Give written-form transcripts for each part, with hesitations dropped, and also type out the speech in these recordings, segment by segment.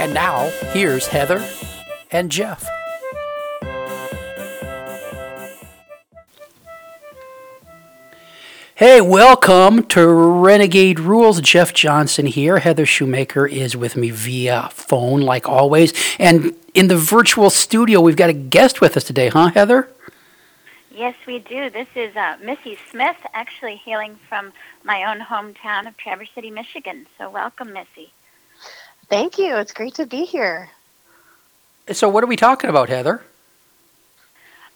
And now, here's Heather and Jeff. Hey, welcome to Renegade Rules. Jeff Johnson here. Heather Shoemaker is with me via phone, like always. And in the virtual studio, we've got a guest with us today, huh, Heather? Yes, we do. This is Missy Smith, actually hailing from my own hometown of Traverse City, Michigan. So welcome, Missy. Thank you. It's great to be here. So what are we talking about, Heather?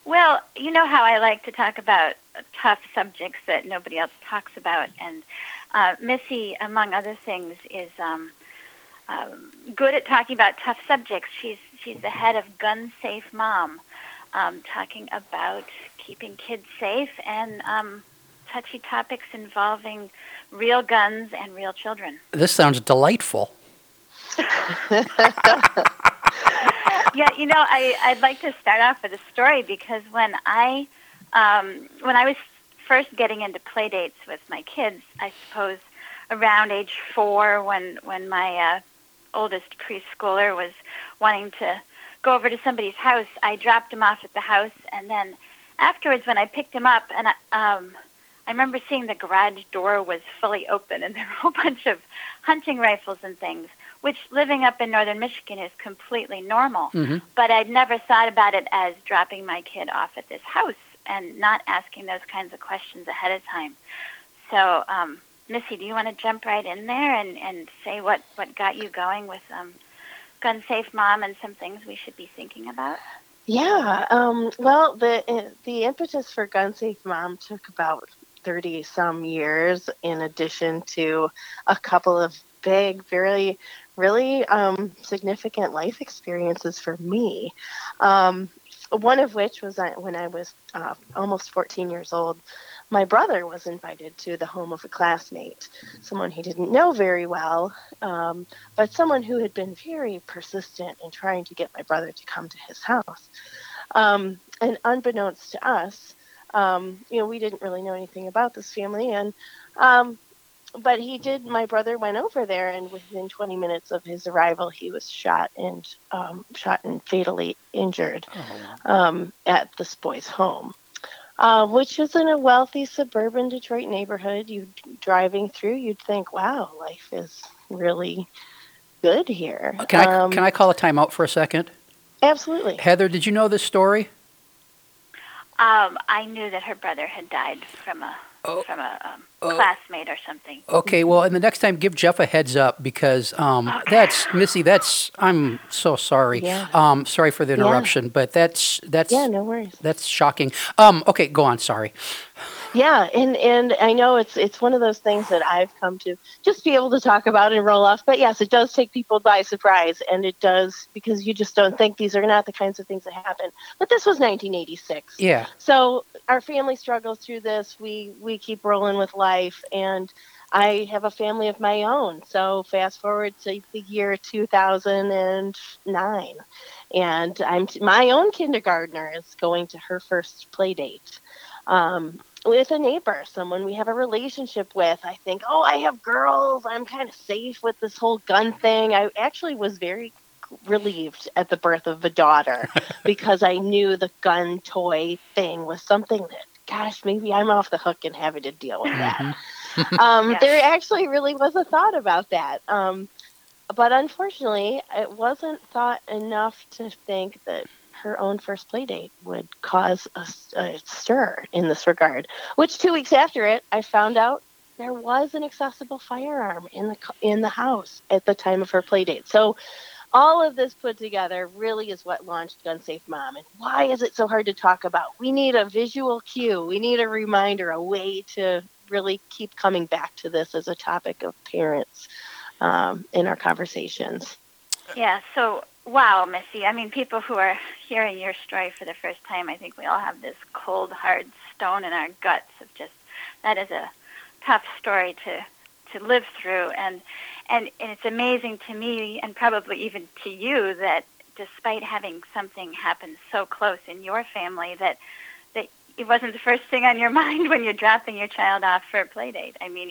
Well, you know how I like to talk about tough subjects that nobody else talks about, and Missy, among other things, is good at talking about tough subjects. She's the head of Gun Safe Mom, talking about keeping kids safe and touchy topics involving real guns and real children. This sounds delightful. Yeah, you know, I'd like to start off with a story, because when I was first getting into play dates with my kids, I suppose around age 4, when my oldest preschooler was wanting to go over to somebody's house, I dropped him off at the house, and then afterwards when I picked him up, and I remember seeing the garage door was fully open, and there were a whole bunch of hunting rifles and things, which living up in northern Michigan is completely normal. Mm-hmm. But I'd never thought about it as dropping my kid off at this house and not asking those kinds of questions ahead of time. So, Missy, do you want to jump right in there and say what got you going with Gun Safe Mom and some things we should be thinking about? Yeah, well, the impetus for Gun Safe Mom took about 30-some years, in addition to a couple of big, very, really significant life experiences for me. One of which was when I was almost 14 years old, my brother was invited to the home of a classmate, someone he didn't know very well, but someone who had been very persistent in trying to get my brother to come to his house. And unbeknownst to us, you know, we didn't really know anything about this family, and but he did. My brother went over there, and within 20 minutes of his arrival, he was shot and fatally injured at this boy's home, which is in a wealthy suburban Detroit neighborhood. Driving through, you'd think, wow, life is really good here. Can I call a timeout for a second? Absolutely. Heather, did you know this story? I knew that her brother had died from a classmate or something. Okay, well, and the next time, give Jeff a heads up, because okay. That's Missy, I'm so sorry. Yeah. Sorry for the interruption, but that's yeah, no worries. That's shocking. Okay, go on, sorry. Yeah, and I know it's one of those things that I've come to just be able to talk about and roll off, but yes, it does take people by surprise, and it does, because you just don't think, these are not the kinds of things that happen. But this was 1986. Yeah. So our family struggles through this. We keep rolling with life, and I have a family of my own. So fast forward to the year 2009, and my own kindergartner is going to her first play date. With a neighbor, someone we have a relationship with. I think, oh, I have girls. I'm kind of safe with this whole gun thing. I actually was very relieved at the birth of a daughter, because I knew the gun toy thing was something that, gosh, maybe I'm off the hook and having to deal with that. Mm-hmm. Yes. There actually really was a thought about that. But unfortunately, it wasn't thought enough to think that her own first play date would cause a stir in this regard, which 2 weeks after it, I found out there was an accessible firearm in the house at the time of her play date. So all of this put together really is what launched Gun Safe Mom. And why is it so hard to talk about? We need a visual cue. We need a reminder, a way to really keep coming back to this as a topic of parents in our conversations. Yeah, so Wow, Missy. I mean, people who are hearing your story for the first time, I think we all have this cold, hard stone in our guts of just, that is a tough story to live through. And it's amazing to me, and probably even to you, that despite having something happen so close in your family, that it wasn't the first thing on your mind when you're dropping your child off for a play date. I mean,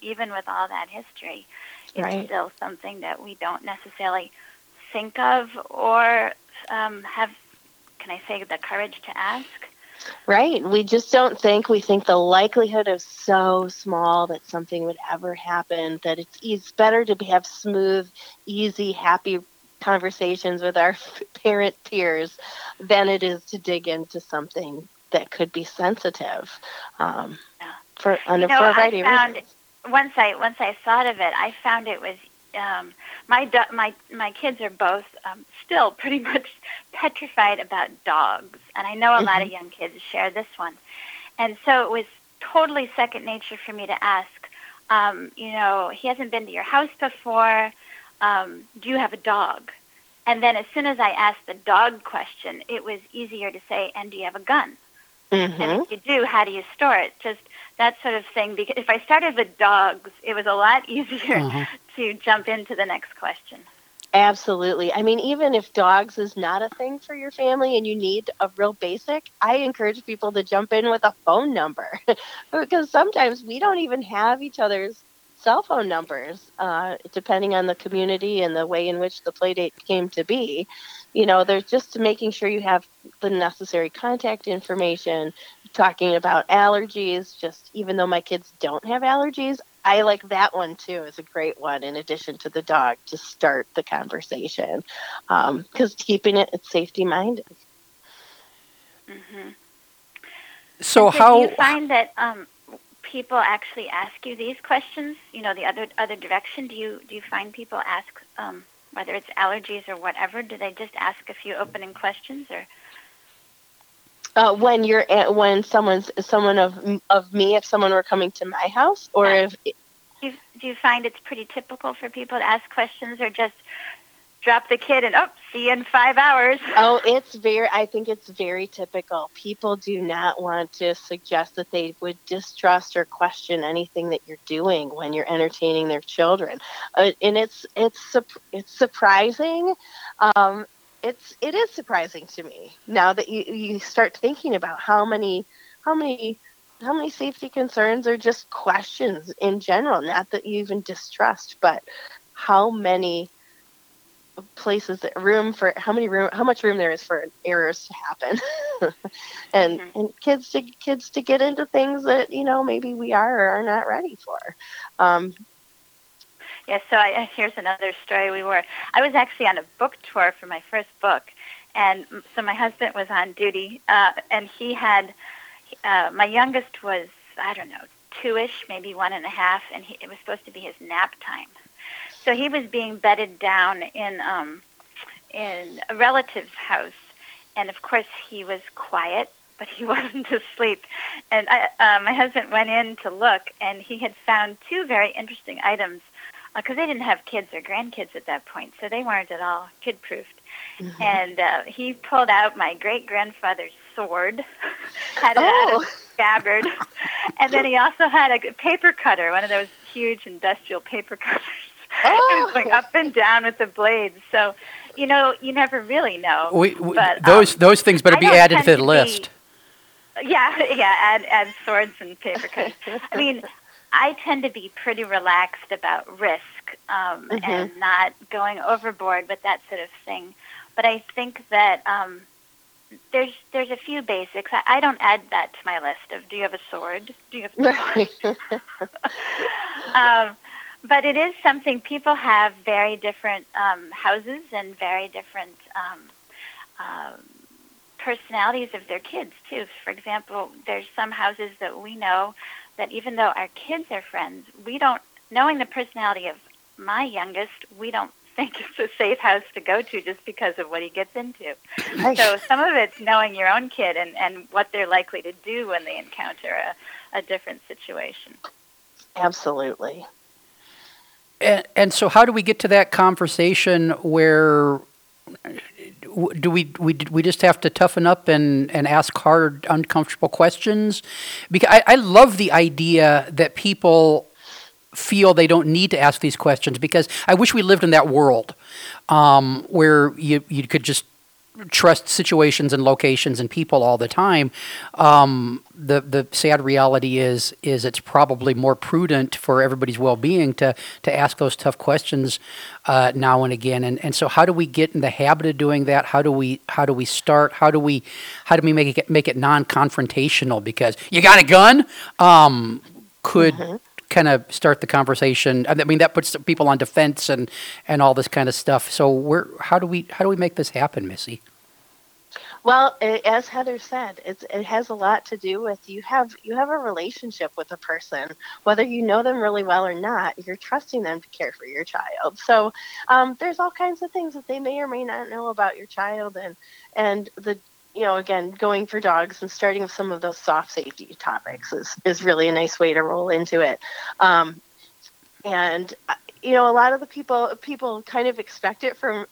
even with all that history, right, it's still something that we don't necessarily think of or have, can I say, the courage to ask? Right. We just don't think. We think the likelihood is so small that something would ever happen, that it's better to have smooth, easy, happy conversations with our parent peers than it is to dig into something that could be sensitive for a variety of reasons. Once I thought of it, I found it was my kids are both still pretty much petrified about dogs, and I know a lot of young kids share this one, and so it was totally second nature for me to ask, he hasn't been to your house before, do you have a dog? And then as soon as I asked the dog question, it was easier to say, and do you have a gun? Mm-hmm. And if you do, how do you store it? Just that sort of thing. Because if I started with dogs, it was a lot easier to jump into the next question. Absolutely. I mean, even if dogs is not a thing for your family and you need a real basic, I encourage people to jump in with a phone number because sometimes we don't even have each other's cell phone numbers, depending on the community and the way in which the playdate came to be. You know, there's just making sure you have the necessary contact information, talking about allergies. Just even though my kids don't have allergies, I like that one too. It's a great one in addition to the dog to start the conversation, because keeping it's safety minded. Mm-hmm. So how do you find that people actually ask you these questions, you know, the other direction? Do you find people ask, whether it's allergies or whatever, do they just ask a few opening questions? Or if someone were coming to my house, or do you find it's pretty typical for people to ask questions, or just drop the kid and see you in 5 hours? Oh, I think it's very typical. People do not want to suggest that they would distrust or question anything that you're doing when you're entertaining their children. And it's surprising. It is surprising to me now that you start thinking about how many safety concerns are just questions in general, not that you even distrust, but how many places that how much room there is for errors to happen and kids to get into things that, you know, maybe we are or are not ready for. So here's another story. I was actually on a book tour for my first book, and so my husband was on duty, and he had my youngest was, I don't know, two-ish, maybe 1.5, and it was supposed to be his nap time. So he was being bedded down in a relative's house, and of course he was quiet, but he wasn't asleep. And my husband went in to look, and he had found two very interesting items, because they didn't have kids or grandkids at that point, so they weren't at all kid-proofed. Mm-hmm. And he pulled out my great-grandfather's sword, had it out of scabbard, and then he also had a paper cutter, one of those huge industrial paper cutters. Oh. It was going up and down with the blades. So, you know, you never really know. But those things better be added to the list. Add swords and paper cuts. I mean, I tend to be pretty relaxed about risk and not going overboard with that sort of thing. But I think that there's a few basics. I don't add that to my list of, do you have a sword? Do you have a sword? But it is something. People have very different houses and very different personalities of their kids, too. For example, there's some houses that we know that even though our kids are friends, we don't, knowing the personality of my youngest, we don't think it's a safe house to go to just because of what he gets into. Nice. So some of it's knowing your own kid and what they're likely to do when they encounter a different situation. Absolutely. And so how do we get to that conversation where do we just have to toughen up and ask hard, uncomfortable questions? Because I love the idea that people feel they don't need to ask these questions, because I wish we lived in that world where you could just trust situations and locations and people all the time. The sad reality is it's probably more prudent for everybody's well-being to ask those tough questions now and again. And so how do we get in the habit of doing that? How do we start? How do we make it non-confrontational? Because you got a gun could kind of start the conversation. I mean, that puts people on defense and all this kind of stuff. So how do we make this happen, Missy? Well, as Heather said, it has a lot to do with you have a relationship with a person, whether you know them really well or not. You're trusting them to care for your child. So there's all kinds of things that they may or may not know about your child, and the, you know, again, going for dogs and starting with some of those soft safety topics is really a nice way to roll into it. And you know, a lot of the people kind of expect it from,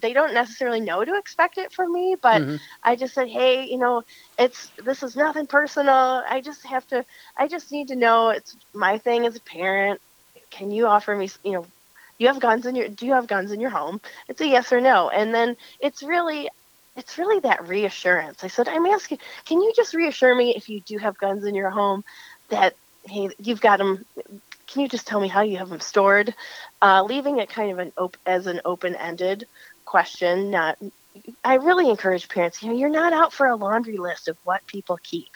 they don't necessarily know to expect it from me, but I just said, hey, you know, this is nothing personal. I just need to know, it's my thing as a parent. Can you offer me, you know, do you have guns in your home? It's a yes or no. And then it's really that reassurance. I said, I'm asking, can you just reassure me if you do have guns in your home that, hey, you've got them, can you just tell me how you have them stored? Leaving it kind of as an open-ended question. I really encourage parents, you know, you're not out for a laundry list of what people keep.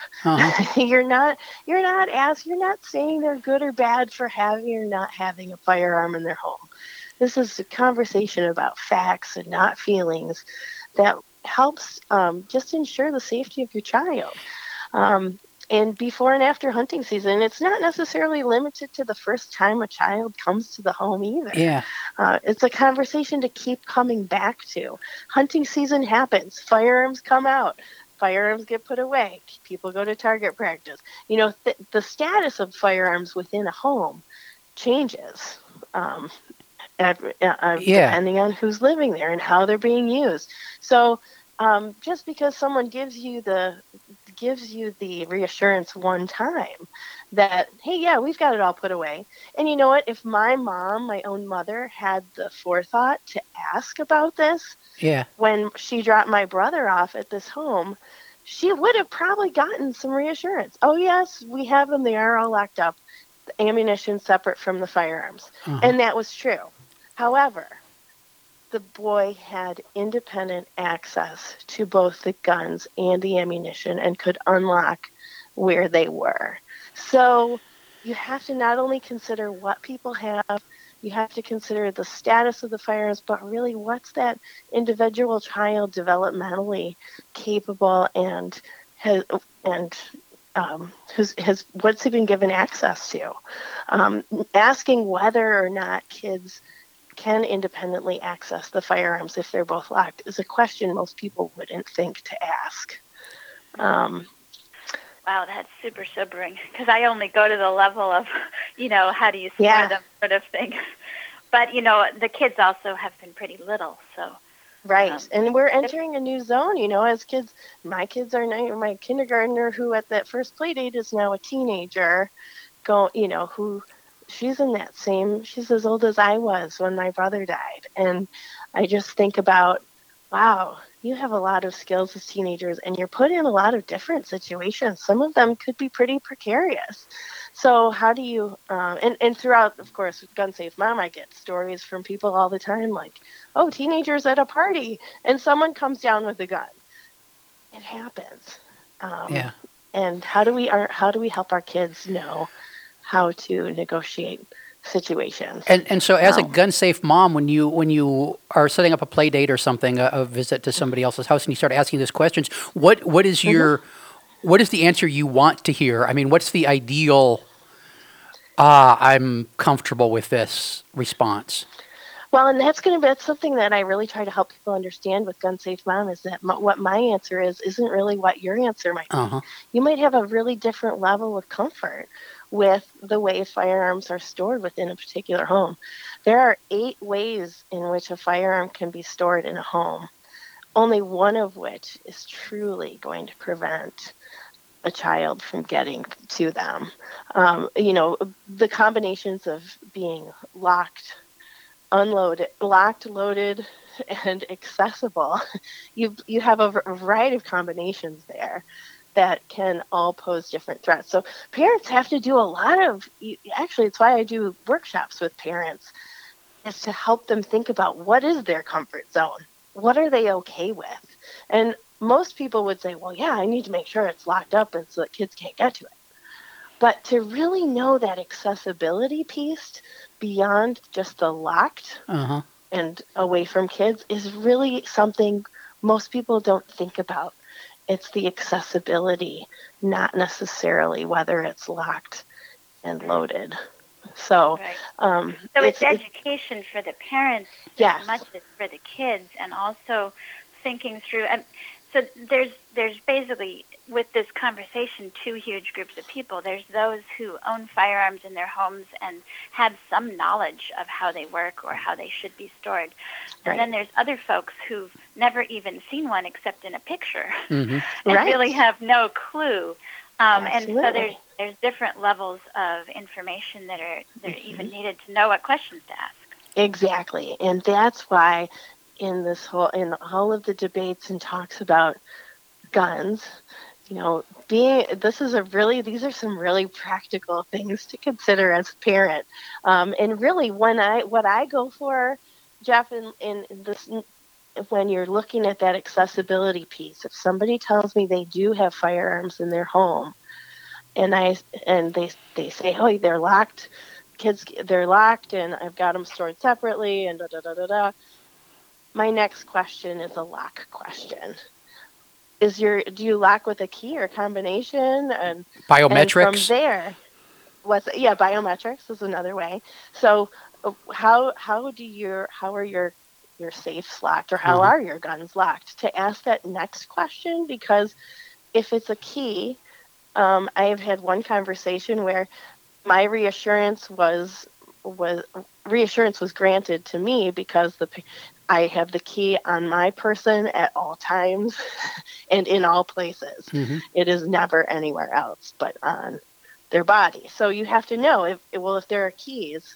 You're not saying they're good or bad for having or not having a firearm in their home. This is a conversation about facts and not feelings that helps just ensure the safety of your child. And before and after hunting season, it's not necessarily limited to the first time a child comes to the home either. Yeah. It's a conversation to keep coming back to. Hunting season happens. Firearms come out. Firearms get put away. People go to target practice. You know, the status of firearms within a home changes depending on who's living there and how they're being used. So just because someone gives you the reassurance one time that, hey, yeah, we've got it all put away. And you know what? If my own mother, had the forethought to ask about this, when she dropped my brother off at this home, she would have probably gotten some reassurance. Oh, yes, we have them. They are all locked up. The ammunition separate from the firearms. And that was true. However, the boy had independent access to both the guns and the ammunition and could unlock where they were. So you have to not only consider what people have, you have to consider the status of the firearms, but really what's that individual child developmentally capable and what's he been given access to. Asking whether or not kids can independently access the firearms if they're both locked is a question most people wouldn't think to ask. Wow, that's super sobering, because I only go to the level of, you know, how do you store them sort of thing. But, you know, the kids also have been pretty little, so. Right, and we're entering a new zone, you know, as kids. My kids are now, my kindergartner, who at that first play date is now a teenager, she's as old as I was when my brother died. And I just think about, wow, you have a lot of skills as teenagers and you're put in a lot of different situations. Some of them could be pretty precarious. So how do you, and throughout, of course, with Gun Safe Mom, I get stories from people all the time like, oh, teenagers at a party and someone comes down with a gun. It happens. And how do we help our kids know how to negotiate situations? And so as a Gun Safe Mom, when you are setting up a play date or something, a visit to somebody else's house, and you start asking those questions, what is the answer you want to hear? I mean, what's the ideal, I'm comfortable with this response? Well, and that's something that I really try to help people understand with Gun Safe Mom, is that what my answer isn't really what your answer might be. You might have a really different level of comfort with the way firearms are stored within a particular home. There are 8 ways in which a firearm can be stored in a home. only one of which is truly going to prevent a child from getting to them. The combinations of being locked, unloaded, locked, loaded, and accessible, you have a variety of combinations there that can all pose different threats. So parents have to do a lot of, actually, it's why I do workshops with parents, is to help them think about what is their comfort zone? What are they okay with? And most people would say, well, yeah, I need to make sure it's locked up and so that kids can't get to it. But to really know that accessibility piece beyond just the locked and away from kids is really something most people don't think about. It's the accessibility, not necessarily whether it's locked and loaded. So, right. So it's education for the parents as much as for the kids, and also thinking through. And so there's basically with this conversation two huge groups of people. There's those who own firearms in their homes and have some knowledge of how they work or how they should be stored. Right. And then there's other folks who've never even seen one except in a picture and really have no clue. And so there's different levels of information that are even needed to know what questions to ask. Exactly. And that's why in all of the debates and talks about guns, these are some really practical things to consider as a parent. And really what I go for, Jeff, in this, when you're looking at that accessibility piece, if somebody tells me they do have firearms in their home and they say, oh, they're locked, kids, they're locked and I've got them stored separately and my next question is a lock question. Do you lock with a key or combination? And biometrics? And from there, biometrics is another way. So how are your safes locked, or how are your guns locked? To ask that next question, because if it's a key, I have had one conversation where my reassurance was granted to me because I have the key on my person at all times and in all places. It is never anywhere else but on their body. So you have to know if there are keys,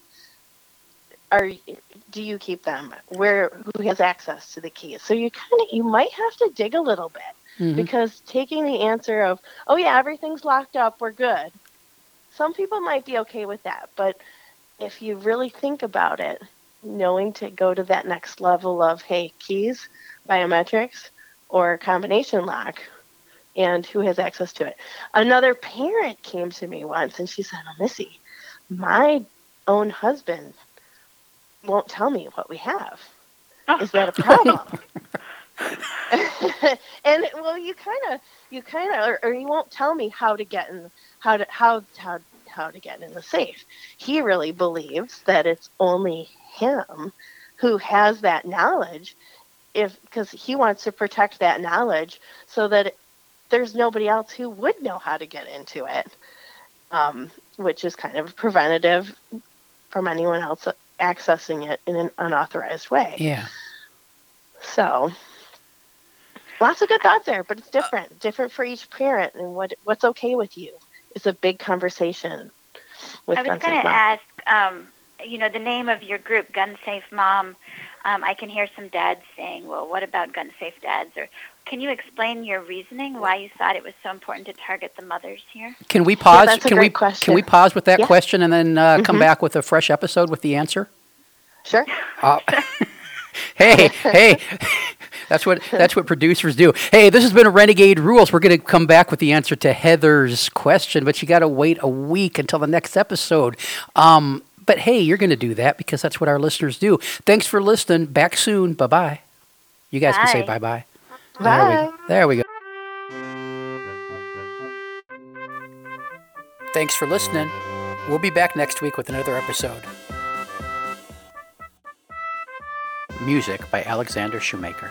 do you keep them? Who has access to the keys? So you might have to dig a little bit because taking the answer of, oh yeah, everything's locked up, we're good. Some people might be okay with that, but if you really think about it, knowing to go to that next level of, hey, keys, biometrics, or combination lock, and who has access to it. Another parent came to me once and she said, oh, Missy, my own husband won't tell me what we have. Is that a problem? And well, you kind of, or he won't tell me how to get in the safe. He really believes that it's only him who has that knowledge, because he wants to protect that knowledge so that there's nobody else who would know how to get into it, which is kind of preventative from anyone else accessing it in an unauthorized way. Yeah. So lots of good thoughts there, but it's different for each parent, and what's okay with you is a big conversation with Gun Safe Mom. I was going to ask, the name of your group, Gun Safe Mom. I can hear some dads saying, well, what about Gun Safe Dads? Or can you explain your reasoning why you thought it was so important to target the mothers here? Can we pause? Yeah, can we pause with that question and then come back with a fresh episode with the answer? Sure. Hey. That's what producers do. Hey, this has been a Renegade Rules. We're going to come back with the answer to Heather's question, but you got to wait a week until the next episode. But hey, you're going to do that because that's what our listeners do. Thanks for listening. Back soon. Bye-bye. You guys can say bye-bye. Bye. There we go. Thanks for listening. We'll be back next week with another episode. Music by Alexander Shoemaker.